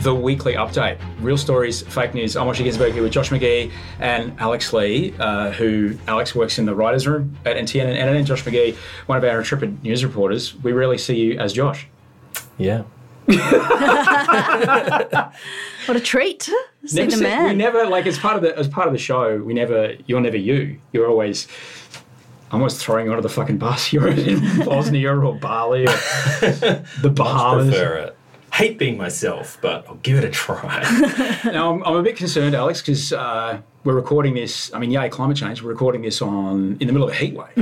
the weekly update. Real stories, fake news. I'm watching Gunsberg here with Josh McGee and Alex Lee, who Alex works in the writer's room at NTNNNN. Josh McGee, one of our intrepid news reporters. We rarely see you as Josh. Yeah. What a treat. See the man. We never, like, as part of the show, we never, you're never you. You're always... I'm always throwing you under the fucking bus. You're in Bosnia or Bali or the Bahamas. I prefer it. Hate being myself, but I'll give it a try. Now, I'm a bit concerned, Alex, because we're recording this. I mean, yay, climate change. We're recording this in the middle of a heat wave.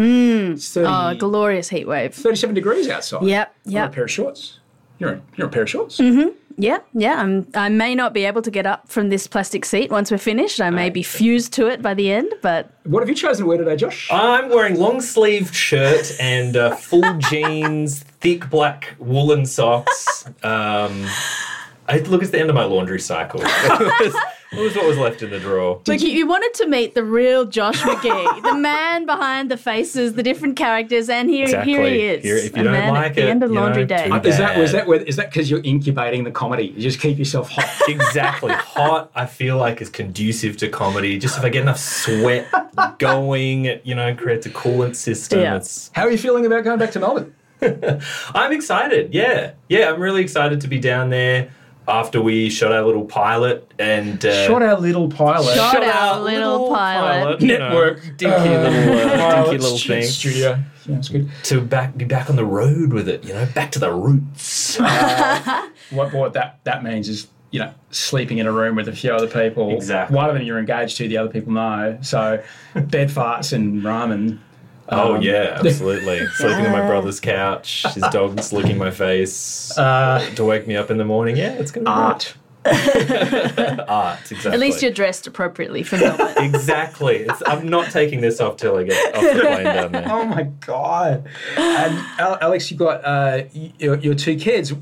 It's 30, glorious heat wave. 37 degrees outside. Yep. I'm in a pair of shorts. You're in a pair of shorts. Mm-hmm. Yeah. I may not be able to get up from this plastic seat once we're finished. I may be fused to it by the end, but... What have you chosen to wear today, Josh? I'm wearing long-sleeved shirt and full jeans, thick black woolen socks. It's the end of my laundry cycle. It was what was left in the drawer. But you wanted to meet the real Josh McGee, the man behind the faces, the different characters, and here he is. Here, if you don't like at the end of laundry day. Is that because you're incubating the comedy? You just keep yourself hot. Exactly. Hot, I feel like, is conducive to comedy. Just if I get enough sweat going, creates a coolant system. Yeah. How are you feeling about going back to Melbourne? I'm excited, yeah. Yeah, I'm really excited to be down there. After we shot our little pilot and... Shot our little pilot. Network. Dinky little thing. Studio. Yeah, it's good. To be back on the road with it, back to the roots. What that means is, sleeping in a room with a few other people. Exactly. One of them you're engaged to, the other people know. So bed farts and ramen. Oh, yeah, absolutely. Sleeping on my brother's couch, his dog's licking my face to wake me up in the morning. Yeah, it's going to be art. Art, exactly. At least you're dressed appropriately for Melbourne. Exactly. I'm not taking this off till I get off the plane down there. Oh, my God. And Alex, you've got your two kids.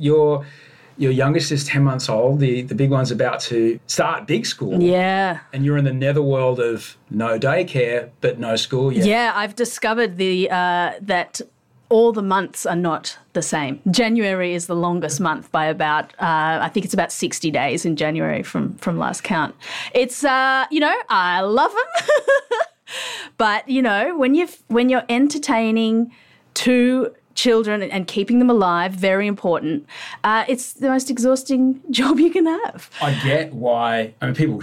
Your youngest is 10 months old. The big one's about to start big school. Yeah. And you're in the netherworld of no daycare but no school yet. Yeah, I've discovered that all the months are not the same. January is the longest month by about, I think it's about 60 days in January from last count. It's, I love them. But, when you're entertaining two children and keeping them alive, very important. It's the most exhausting job you can have. I get why. I mean, people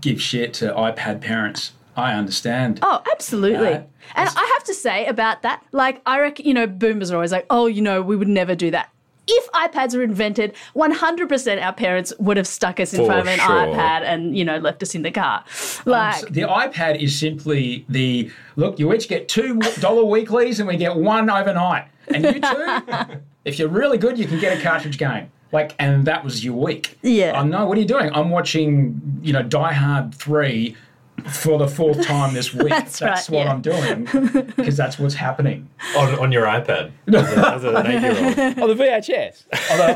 give shit to iPad parents. I understand. Oh, absolutely. And I have to say about that, like, I reckon, boomers are always like, oh, we would never do that. If iPads were invented, 100% our parents would have stuck us in front of an iPad and, left us in the car. Like the iPad is simply look, you each get $2 weeklies and we get one overnight. And you too, if you're really good, you can get a cartridge game. Like, and that was your week. Yeah. Oh, no, what are you doing? I'm watching, you know, Die Hard 3 for the fourth time this week. That's right, what I'm doing, because that's what's happening. On your iPad as an 8-year-old. On the VHS.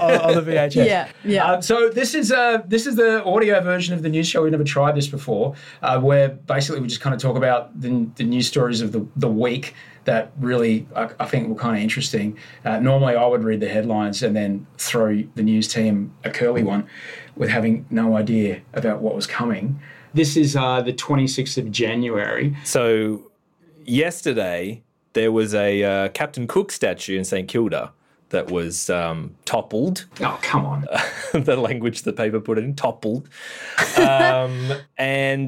On the VHS. Yeah. So this is the audio version of the news show. We've never tried this before, where basically we just kind of talk about the news stories of the week that really I think were kind of interesting. Normally I would read the headlines and then throw the news team a curly one with having no idea about what was coming. This is the 26th of January. So yesterday there was a Captain Cook statue in St Kilda that was toppled. Oh, come on. The language the paper put in, toppled. And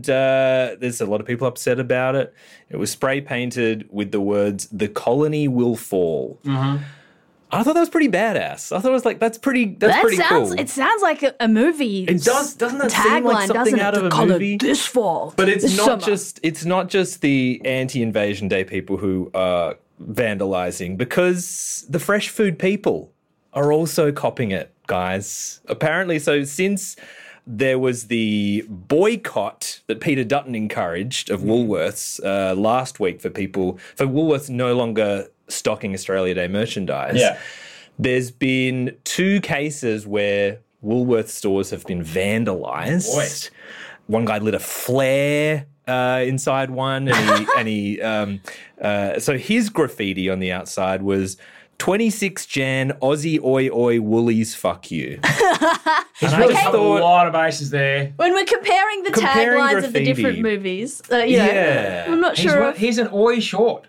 there's a lot of people upset about it. It was spray painted with the words, "The colony will fall." Mm-hmm. I thought that was pretty badass. I thought it was like, that's pretty cool. It sounds like a movie. It does, doesn't it? Seem like something out of a movie? This fall, but it's not just the anti-Invasion Day people who are vandalizing, because the fresh food people are also copying it, guys. Apparently, so since there was the boycott that Peter Dutton encouraged of Woolworths last week for Woolworths no longer stocking Australia Day merchandise, there's been 2 cases where Woolworths stores have been vandalised. Boy. One guy lit a flare inside one and so his graffiti on the outside was, 26 Jan, Aussie oi oi Woolies, fuck you. There's really a lot of bases there. When we're comparing the taglines of the different movies, I'm not sure. He's an oi short.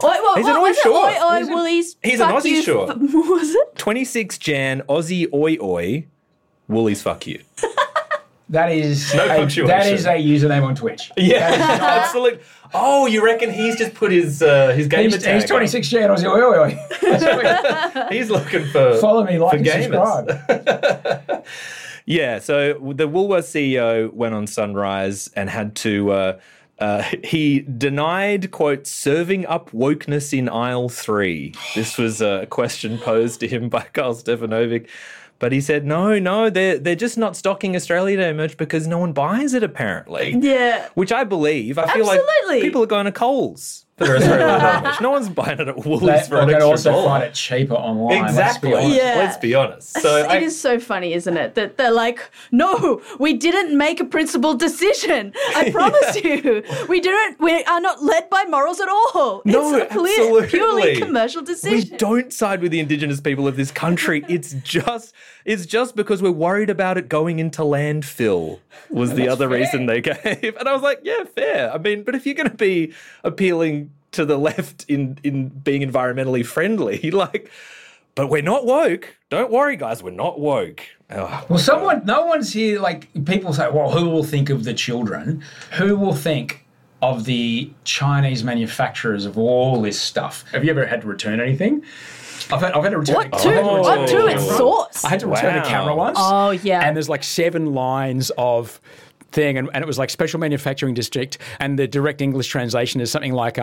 He's an oi short. Oi oi Woolies. He's an Aussie short. What was it? 26 Jan, Aussie oi oi Woolies, fuck you. That is no punctuation. That is a username on Twitch. Yeah, absolutely. Oh, you reckon he's just put his gamer tag? He's 26 Jan. I was like, oi, oi. He's looking for follow me, like, and subscribe. Yeah. So the Woolworths CEO went on Sunrise and had to. He denied, quote, serving up wokeness in aisle 3. This was a question posed to him by Karl Stefanovic. But he said, no, they're just not stocking Australia Day merch because no one buys it, apparently. Yeah. Which I believe. I feel like people are going to Coles for Australia Day merch. No one's buying it at Woolies for an extra dollar. They also find it cheaper online. Exactly. Let's be honest. So it is so funny, isn't it, that they're like, no, we didn't make a principled decision. I promise you. We are not led by morals at all. No, it's purely commercial decision. We don't side with the Indigenous people of this country. It's just because we're worried about it going into landfill was the other reason they gave. And I was like, yeah, fair. I mean, but if you're going to be appealing to the left in being environmentally friendly, like, but we're not woke. Don't worry, guys, we're not woke. Oh, well, no one's here, like, people say, well, who will think of the children? Who will think of the Chinese manufacturers of all this stuff? Have you ever had to return anything? I've had to return. Its source? I had to return a camera once. Oh, yeah. And there's like 7 lines of thing, and it was like special manufacturing district, and the direct English translation is something like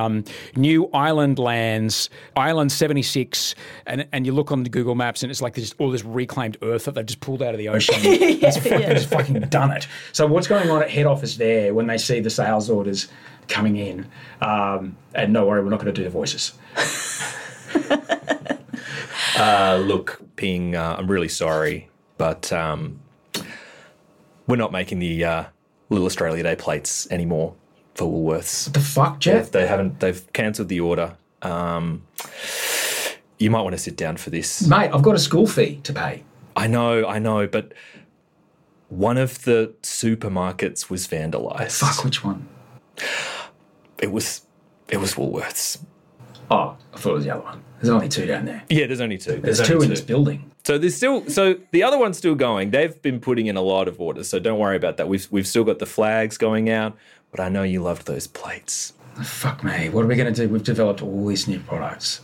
New Island Lands, Island 76, and you look on the Google Maps and it's like there's all this reclaimed earth that they've just pulled out of the ocean. It's fucking done it. So what's going on at head office there when they see the sales orders coming in? And no worry, we're not going to do the voices. Look, Ping, I'm really sorry, but we're not making the Little Australia Day plates anymore for Woolworths. What the fuck, Jeff? They've cancelled the order. You might want to sit down for this. Mate, I've got a school fee to pay. I know, but one of the supermarkets was vandalised. Fuck, which one? It was Woolworths. Oh, I thought it was the other one. There's only 2 down there. Yeah, there's only 2. There's only 2 in this building. So there's still, the other one's still going. They've been putting in a lot of orders, so don't worry about that. We've still got the flags going out, but I know you loved those plates. Oh, fuck me. What are we going to do? We've developed all these new products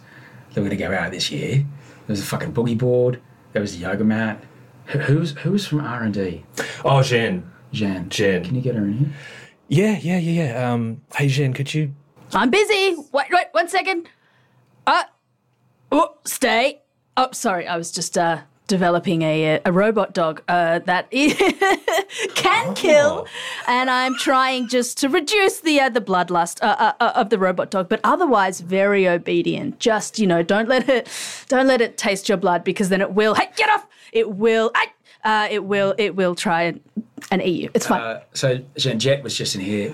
that we're going to go out this year. There was a fucking boogie board. There was the yoga mat. Who was from R&D? Oh, Jen. Can you get her in here? Yeah. Hey, Jen, could you? I'm busy. Wait, 1 second. Stay. Oh, sorry, I was just developing a robot dog that can kill, and I'm trying just to reduce the bloodlust of the robot dog, but otherwise very obedient. Just, you know, don't let it taste your blood, because then it will. Hey, get off! It will. It will try and eat you. It's fine. So Jet was just in here.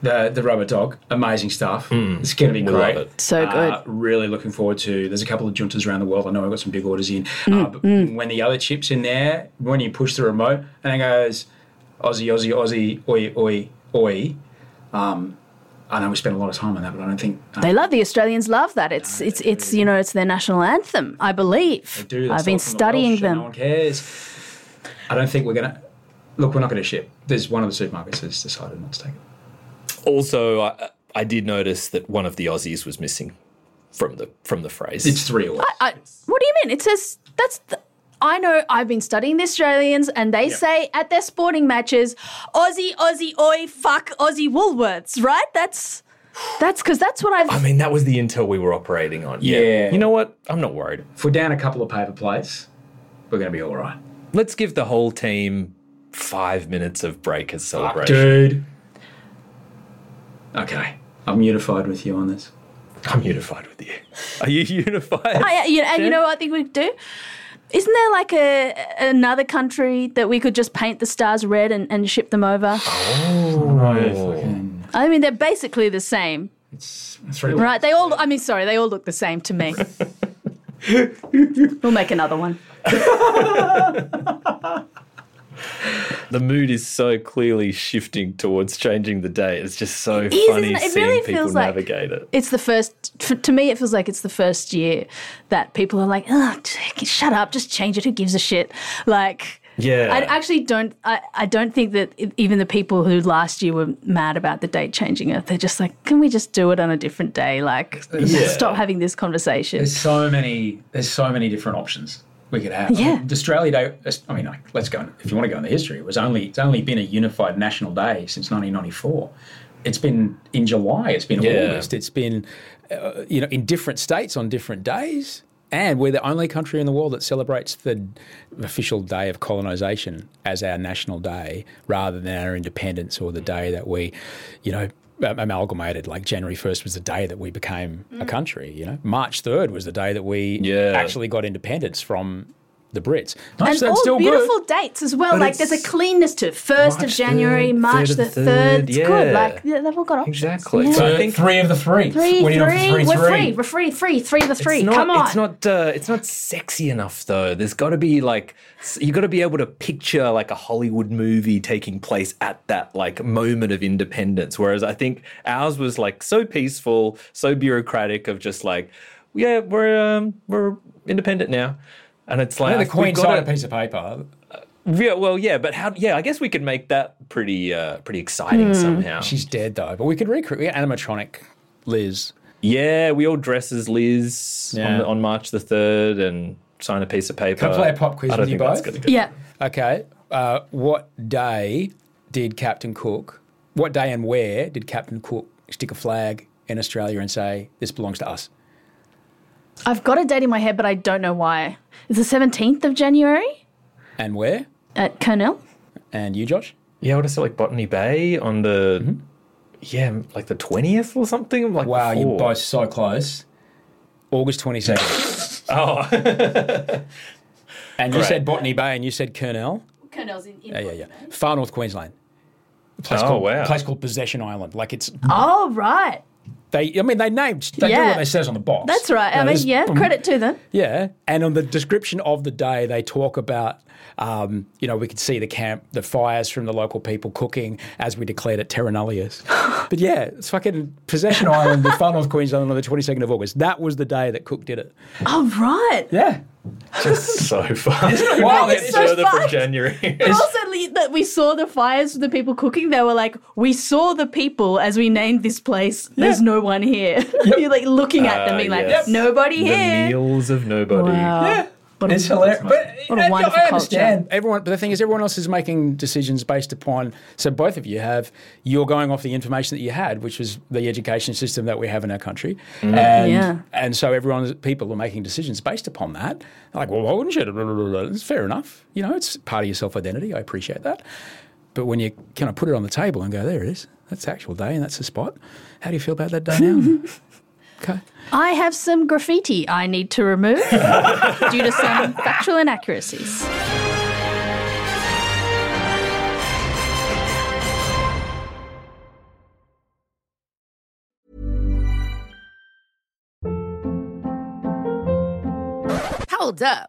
The rubber dog, amazing stuff. It's going to be great. Love it. So good. Really looking forward to. There's a couple of juntas around the world. I know I've got some big orders in. But when the other chip's in there, when you push the remote and it goes Aussie, Aussie, Aussie, oi, oi, oi. I know we spend a lot of time on that, but I don't think they love the Australians. Love that. It's you know, it's their national anthem, I believe. They do. I've been studying them. No one cares. I don't think we're going to look. We're not going to ship. There's one of the supermarkets that's decided not to take it. Also, I did notice that one of the Aussies was missing from the phrase. It's three Aussies. What do you mean? It says that's. I know. I've been studying the Australians, and they say at their sporting matches, "Aussie, Aussie, oi, fuck, Aussie Woolworths." Right? That's because that's what I've. I mean, that was the intel we were operating on. Yeah. You know what? I'm not worried. If we're down a couple of paper plates, we're going to be all right. Let's give the whole team 5 minutes of break as celebration, dude. Okay, I'm unified with you on this. I'm unified with you. Are you unified? And you know what I think we could do? Isn't there like another country that we could just paint the stars red and ship them over? Oh. I mean, they're basically the same. It's really right. They all look the same to me. We'll make another one. The mood is so clearly shifting towards changing the day. It's just so funny seeing people navigate it. It's the first, to me, it feels like it's the first year that people are like, oh, shut up, just change it, who gives a shit? Like, yeah. I don't think that even the people who last year were mad about the date changing it, they're just like, can we just do it on a different day? Like, stop having this conversation. There's so many different options we could have. Yeah. I mean, Australia Day, I mean, like, let's go, if you want to go in the history, it's only been a unified national day since 1994. It's been in July. It's been August. It's been, in different states on different days. And we're the only country in the world that celebrates the official day of colonisation as our national day rather than our independence or the day that we, amalgamated. Like January 1st was the day that we became a country, March 3rd was the day that we actually got independance from the Brits. March and all still beautiful good. Dates as well. But like there's a cleanness to it. 1st of January, March the 3rd. It's good. Like they've all got options. Exactly. Yeah. So I think three of the three. We're free. We're free. Three of the three. Come on. It's not sexy enough though. There's got to be like, you got to be able to picture like a Hollywood movie taking place at that like moment of independence. Whereas I think ours was like so peaceful, so bureaucratic of just like, yeah, we're independent now. And it's like, the Queen signed a piece of paper. But how? Yeah, I guess we could make that pretty exciting somehow. She's dead though, but we could recreate animatronic Liz. Yeah, we all dress as Liz on March the 3rd and sign a piece of paper. Can I play a pop quiz with you both? Yeah. Okay. What day and where did Captain Cook stick a flag in Australia and say this belongs to us? I've got a date in my head, but I don't know why. It's the 17th of January. And where? At Cornell. And you, Josh? Yeah, I would have said like Botany Bay on the, like the 20th or something. Like wow, before. You're both so close. August 22nd. Oh. And you said Botany Bay and you said Cornell? Cornell's in Far North Queensland. A place called Possession Island. Like it's... Oh, right. They do what they says on the box. That's right. Credit to them. Yeah, and on the description of the day, they talk about, we could see the camp, the fires from the local people cooking as we declared it terra nullius. But yeah, it's fucking Possession Island, the Far North Queensland on the 22nd of August. That was the day that Cook did it. Oh, right. Yeah. Just so fun. It's further from January. But also that we saw the fires of the people cooking. They were like, we saw the people as we named this place. There's no one here. You're like looking at them being like, nobody here. The meals of nobody. Wow. Yeah. It's hilarious. But I understand. Culture. But the thing is, everyone else is making decisions based upon. So both of you have. You're going off the information that you had, which was the education system that we have in our country, and so people are making decisions based upon that. They're like, well, why wouldn't you? It's fair enough. You know, it's part of your self-identity. I appreciate that. But when you kind of put it on the table and go, there it is. That's the actual day, and that's the spot. How do you feel about that day now? Okay. I have some graffiti I need to remove due to some factual inaccuracies. Hold up.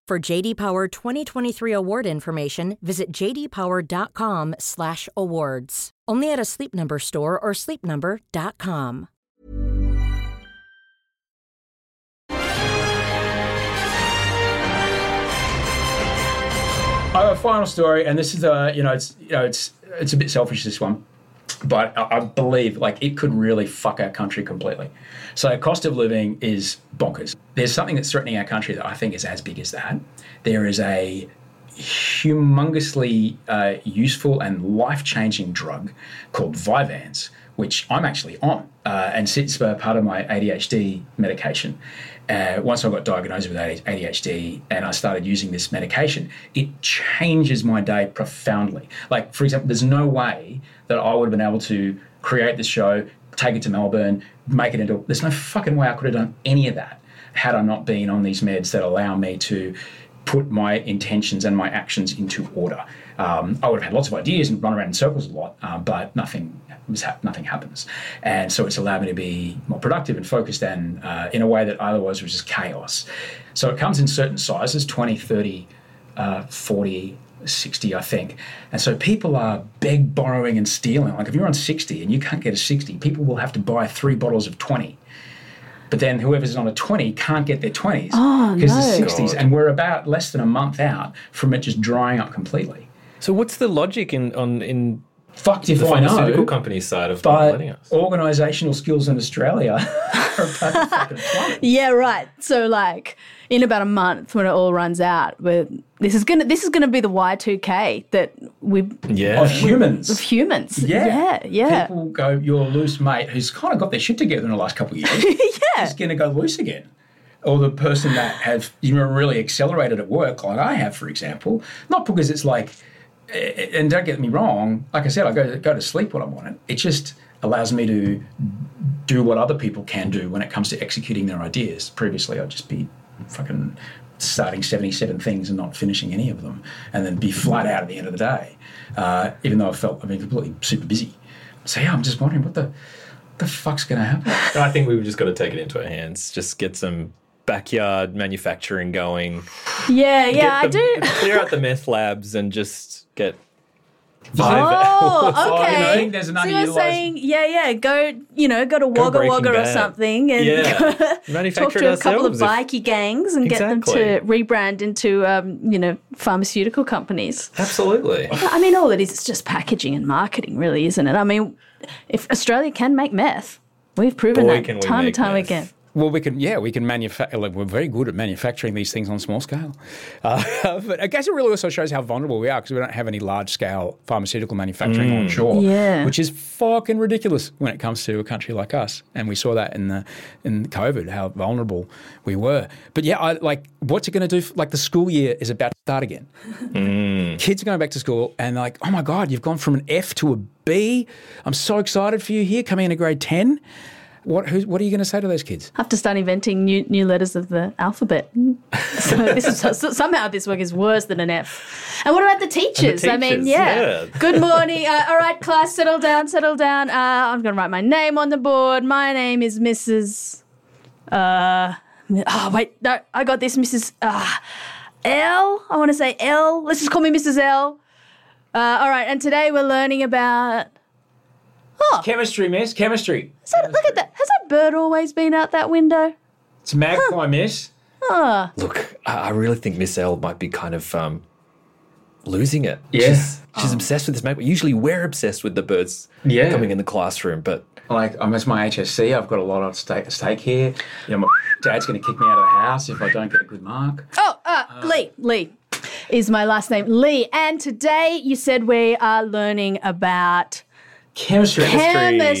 For J.D. Power 2023 award information, visit jdpower.com/awards. Only at a Sleep Number store or sleepnumber.com. I have a final story, and this is it's a bit selfish, this one, but I believe it could really fuck our country completely. So cost of living is bonkers. There's something that's threatening our country that I think is as big as that. There is a humongously useful and life-changing drug called Vyvanse, which I'm actually on and sits for part of my ADHD medication. Once I got diagnosed with ADHD and I started using this medication, it changes my day profoundly. Like, for example, there's no way that I would have been able to create the show, take it to Melbourne, make it into... There's no fucking way I could have done any of that had I not been on these meds that allow me to put my intentions and my actions into order. I would have had lots of ideas and run around in circles a lot, but nothing happens. And so it's allowed me to be more productive and focused and in a way that otherwise was just chaos. So it comes in certain sizes, 20, 30, 40, 60, I think. And so people are beg, borrowing and stealing. Like if you're on 60 and you can't get a 60, people will have to buy 3 bottles of 20. But then whoever's on a 20 can't get their 20s because it's 60s. God. And we're about less than a month out from it just drying up completely. So what's the logic in fucked if the pharmaceutical company's side of not letting us? Organisational skills in Australia are about to fucking plummet. Yeah, right. So in about a month when it all runs out, this is gonna be the Y2K that we of humans. Yeah. People go, your loose mate who's kind of got their shit together in the last couple of years. Yeah, is gonna go loose again. Or the person that have really accelerated at work, like I have, for example, not because it's and don't get me wrong, like I said, I go to sleep when I'm on it. It just allows me to do what other people can do when it comes to executing their ideas. Previously, I'd just be fucking starting 77 things and not finishing any of them and then be flat out at the end of the day, even though I felt completely super busy. So, yeah, I'm just wondering what the fuck's going to happen. I think we've just got to take it into our hands, just get some backyard manufacturing going. Yeah, I do. Clear out the meth labs and just get Vyvanse. Oh, okay. I think there's an so you're saying, go to Wagga Wagga or something and talk to a couple of bikie gangs and get them to rebrand into, pharmaceutical companies. Absolutely. I mean, all it is just packaging and marketing really, isn't it? I mean, if Australia can make meth, we've proven that time and time again. Well, we can manufacture. We're very good at manufacturing these things on small scale. But I guess it really also shows how vulnerable we are because we don't have any large-scale pharmaceutical manufacturing on shore, which is fucking ridiculous when it comes to a country like us. And we saw that in COVID, how vulnerable we were. But yeah, what's it going to do? The school year is about to start again. Kids are going back to school, and like, oh my God, you've gone from an F to a B. I'm so excited for you here coming into grade 10. What are you going to say to those kids? I have to start inventing new letters of the alphabet. So somehow this work is worse than an F. And what about the teachers? Good morning. All right, class, settle down. I'm going to write my name on the board. My name is Mrs. I got this, Mrs. L. I want to say L. Let's just call me Mrs. L. All right, and today we're learning about... Oh. Chemistry, miss. Chemistry. Look at that. Has that bird always been out that window? It's a magpie, miss. Oh. Look, I really think Miss L might be kind of losing it. Yes. She's obsessed with this magpie. Usually we're obsessed with the birds coming in the classroom, but... I'm at my HSC. I've got a lot of stake here. You know, my dad's going to kick me out of the house if I don't get a good mark. Oh, Lee is my last name. Lee. And today you said we are learning about... Chemistry. Yes.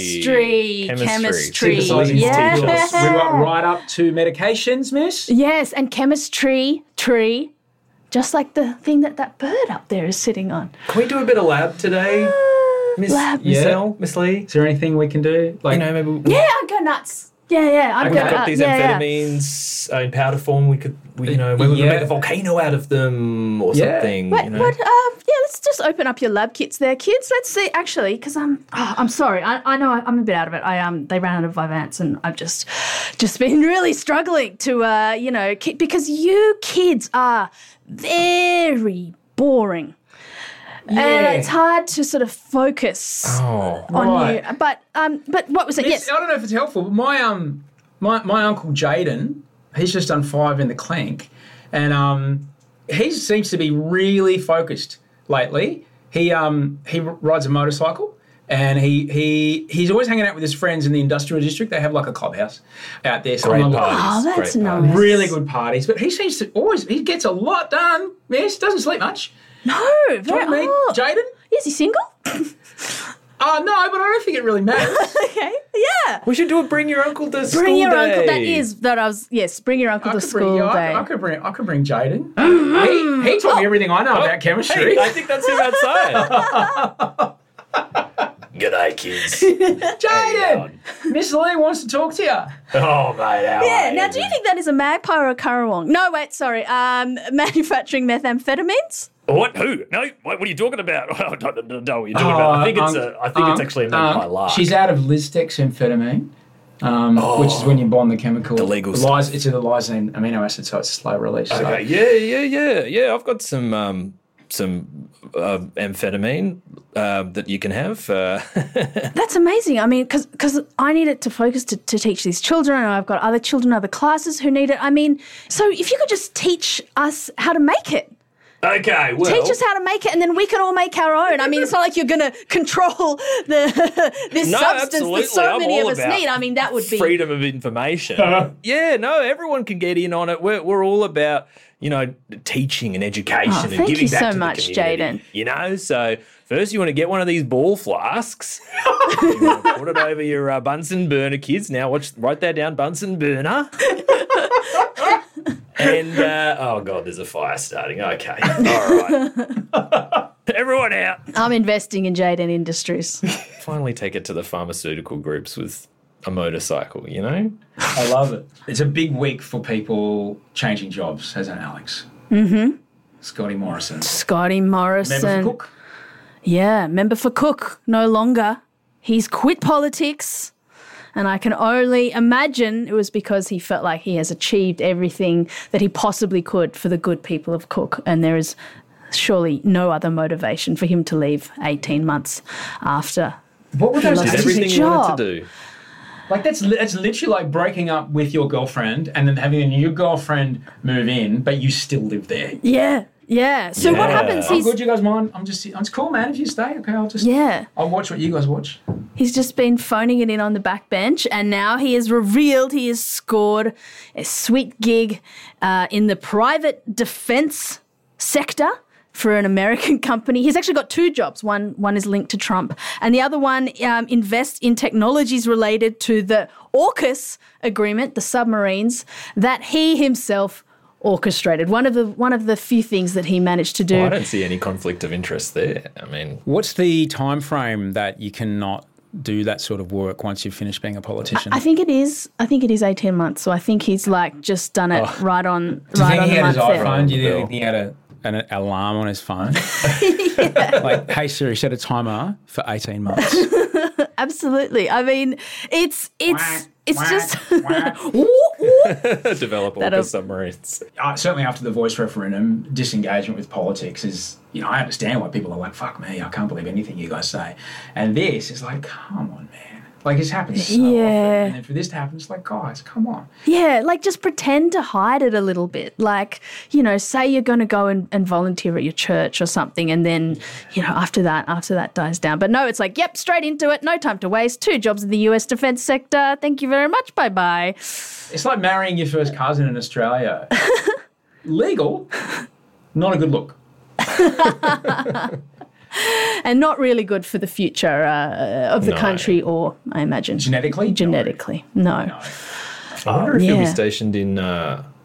We went right up to medications, miss. Yes, and chemistry, tree, just like the thing that bird up there is sitting on. Can we do a bit of lab today, Miss L, Miss Lee? Is there anything we can do? I'd go nuts. I've got these amphetamines in powder form. We could make a volcano out of them or something. Let's just open up your lab kits there, kids. Let's see, actually, because I'm sorry. I know I'm a bit out of it. They ran out of Vyvanse and I've just been really struggling to, because you kids are very boring. Yeah. And it's hard to sort of focus on you. But what was it? Yes, I don't know if it's helpful. But my uncle Jaden, he's just done 5 in the clank, and he seems to be really focused lately. He rides a motorcycle, and he's always hanging out with his friends in the industrial district. They have like a clubhouse out there. Great parties. Really good parties. But he seems to he gets a lot done. Yes, doesn't sleep much. No, very odd. Jaden? Is he single? No, but I don't think it really matters. Okay, yeah. We should do a bring your uncle to school day. Bring your uncle, bring your uncle to school day. I could bring Jaden. He taught me everything I know about chemistry. Hey, I think that's him outside. G'day, kids. Jaden, Miss Lee wants to talk to you. Oh, mate, yeah, now do you think that is a magpie or a currawong? No, wait, sorry. Manufacturing methamphetamines? What? Who? No. What are you talking about? I don't know what you're talking about. I think it's actually a magpie lark. She's out of Lisdexamfetamine, which is when you bond the chemical. The legal stuff. It's a lysine amino acid, so it's slow release. Okay. So. Yeah. I've got some amphetamine that you can have. That's amazing. I mean, because I need it to focus to teach these children, and I've got other children, other classes who need it. I mean, so if you could just teach us how to make it. Okay, well... Teach us how to make it and then we can all make our own. I mean, it's not like you're going to control this substance absolutely. That so many of us need. I mean, that would be... Freedom of information. Yeah, no, everyone can get in on it. We're all about, teaching and education and giving back so to much, the community. Jaden. So first you want to get one of these ball flasks. You want to put it over your Bunsen burner, kids. Now write that down, Bunsen burner. And, there's a fire starting. Okay. All right. Everyone out. I'm investing in Jaden Industries. Finally take it to the pharmaceutical groups with a motorcycle, I love it. It's a big week for people changing jobs, hasn't it, Alex? Mm-hmm. Scotty Morrison. Member for Cook? Yeah, member for Cook no longer. He's quit politics. And I can only imagine it was because he felt like he has achieved everything that he possibly could for the good people of Cook. And there is surely no other motivation for him to leave 18 months after. What were those everything you wanted to do? Like that's literally like breaking up with your girlfriend and then having a new girlfriend move in, but you still live there. Yeah. Yeah. So what happens? I'm good. You guys mind? It's cool, man. If you stay, okay. I'll watch what you guys watch. He's just been phoning it in on the back bench, and now he has revealed he has scored a sweet gig in the private defense sector for an American company. He's actually got two jobs. One is linked to Trump, and the other one invests in technologies related to the AUKUS agreement, the submarines that he himself orchestrated. One of the few things that he managed to do. Well, I don't see any conflict of interest there. I mean, what's the time frame that you cannot do that sort of work once you've finished being a politician? I think it is 18 months. So I think he's like just done it right on the month. Do you think he had an alarm on his phone? Like, hey Siri, set a timer for 18 months. Absolutely. I mean, it's just develop AUKUS submarines. Certainly after the voice referendum, disengagement with politics is, I understand why people are like, fuck me, I can't believe anything you guys say. And this is like, come on, man. Like, it's happened so often. And then for this to happen, it's like, guys, come on. Yeah, like, just pretend to hide it a little bit. Like, say you're going to go and volunteer at your church or something, and then, after that dies down. But no, it's like, yep, straight into it, no time to waste, two jobs in the US defence sector, thank you very much, bye-bye. It's like marrying your first cousin in Australia. Legal, not a good look. And not really good for the future of the country, or I imagine. Genetically? No. I wonder if he'll be stationed in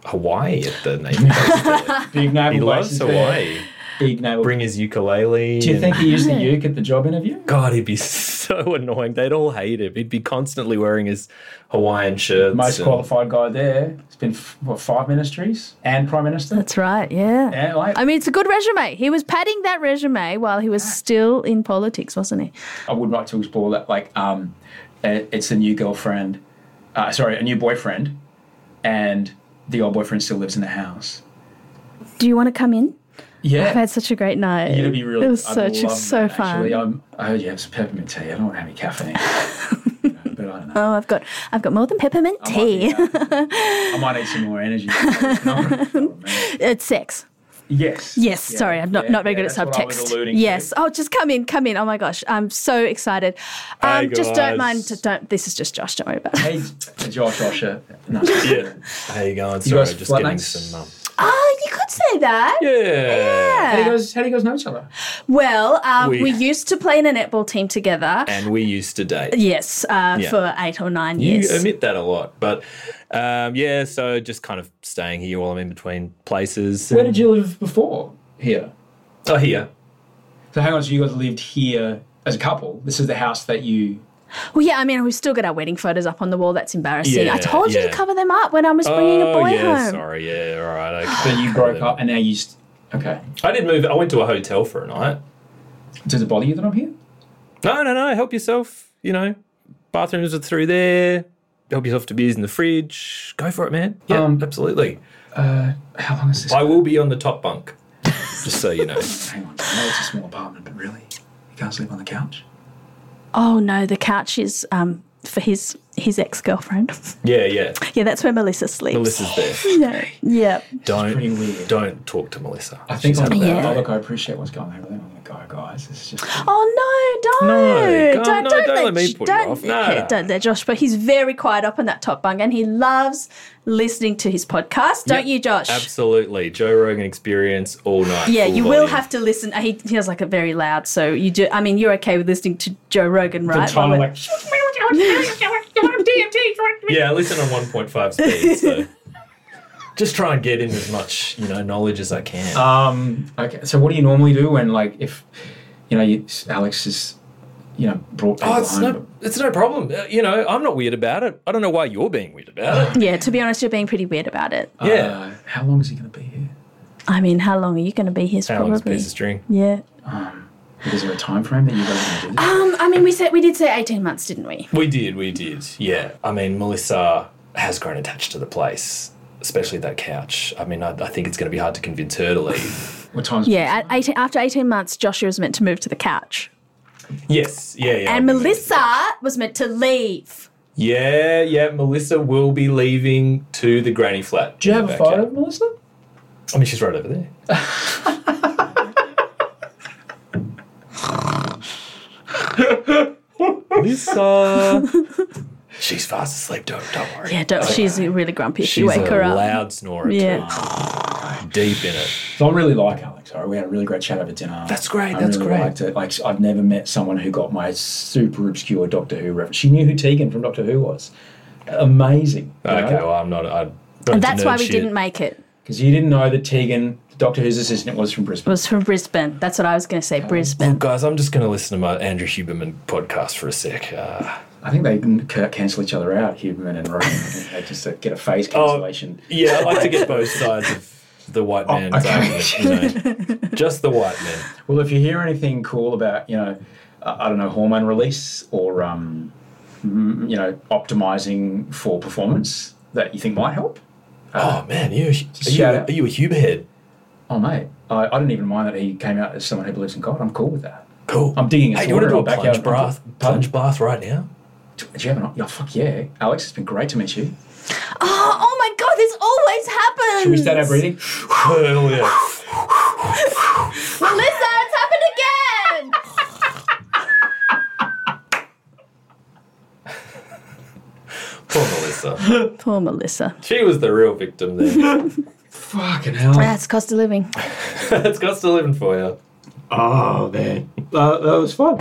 Hawaii at the Navy base. Big naval base. He loves Hawaii. Big naval. Bring his ukulele. Do you think he used the uke at the job interview? God, he'd be so annoying. They'd all hate him. He'd be constantly wearing his Hawaiian shirts. Most qualified guy there. It's been, five ministries and Prime Minister? That's right, yeah. It's a good resume. He was padding that resume while he was still in politics, wasn't he? I would like to explore that. Like, it's a new girlfriend, a new boyfriend, and the old boyfriend still lives in the house. Do you want to come in? Yeah. I've had such a great night. It'll be really. It was so fun. Actually, I heard you have some peppermint tea. I don't want to have any caffeine, but I don't know. Oh, I've got more than peppermint tea. I might need some more energy. It's sex. Yes. Yes. Yeah. Sorry, I'm not very good at subtext. What I was alluding to. Oh, just come in. Oh my gosh, I'm so excited. Hey guys. Just don't mind. This is just Josh. Don't worry about it. Hey, Josh. No. Yeah. How you going? Sorry, just getting some. You could say that. Yeah. How do you guys know each other? Well, we used to play in a netball team together. And we used to date. Yes, for 8 or 9 years. You admit that a lot. But, so just kind of staying here while I'm in between places. Where did you live before? Here. Oh, here. So hang on, so you guys lived here as a couple. This is the house that you... Well, yeah, I mean, we've still got our wedding photos up on the wall. That's embarrassing. Yeah, I told you to cover them up when I was bringing a boy home. Sorry, all right. Okay. So you broke up and now you... Okay. I did move. I went to a hotel for a night. Does it bother you that I'm here? No. Help yourself. Bathrooms are through there. Help yourself to beers in the fridge. Go for it, man. Yeah, absolutely. How long is this? I will be on the top bunk, just so you know. Hang on. I know it's a small apartment, but really? You can't sleep on the couch? Oh, no, the couch is for his ex-girlfriend. Yeah. Yeah, that's where Melissa sleeps. Melissa's there. Yeah. Don't talk to Melissa. I think look, I appreciate what's going on over there. I'm going to go, guys. This is just... Oh, no, don't. Don't let me put you off. No. Yeah, don't let Josh, but he's very quiet up on that top bunk and he loves listening to his podcast, don't you, Josh? Absolutely. Joe Rogan Experience all night. Yeah, you will have to listen. He has like a very loud, so you do. I mean, you're okay with listening to Joe Rogan, right? Yeah, I listen on 1.5 speed, so just try and get in as much, knowledge as I can. Okay, so what do you normally do when, like, if, Alex is... brought people home. It's no problem. I'm not weird about it. I don't know why you're being weird about it. Yeah, to be honest, you're being pretty weird about it. How long is he going to be here? I mean, how long are you going to be here? How long is a piece of string? Yeah. Is there a time frame that you guys want to do this? I mean, we did say 18 months, didn't we? We did, yeah. I mean, Melissa has grown attached to the place, especially that couch. I mean, I think it's going to be hard to convince her to leave. What time? Yeah, after 18 months, Joshua was meant to move to the couch. Yes, yeah. And Melissa was meant to leave. Yeah, Melissa will be leaving to the granny flat. Do you have a photo of Melissa? I mean, she's right over there. Lisa. She's fast asleep, don't worry. Yeah, she's really grumpy if you wake her up. She's a loud snorer. Yeah. Deep in it. So I really like Alex. We had a really great chat over dinner. That's great, I really liked it. Like, I've never met someone who got my super obscure Doctor Who reference. She knew who Tegan from Doctor Who was. Amazing. Okay, well, I'm not... and that's why we didn't make it. Because you didn't know that Tegan, Doctor Who's assistant, was from Brisbane. It was from Brisbane. That's what I was going to say, Brisbane. Well, guys, I'm just going to listen to my Andrew Huberman podcast for a sec. I think they cancel each other out, Huberman and Rogan. I think they just get a phase cancellation. Yeah, I like to get both sides of the white man. Okay. You know, just the white man. Well, if you hear anything cool about, you know, I don't know, hormone release or, you know, optimising for performance that you think might help, oh man, are you a Huber head? Oh mate, I don't even mind that he came out as someone who believes in God. I'm cool with that. Cool. I'm digging his water. Hey, you want to do a plunge bath right now? Do you have an? Oh fuck yeah, Alex. It's been great to meet you. Oh my God, this always happens. Should we start our breathing? Hell yeah. Melissa, it's happened again. Poor Melissa. She was the real victim there. Fucking hell. That's cost of living. That's cost of living for you. Oh, man. That was fun.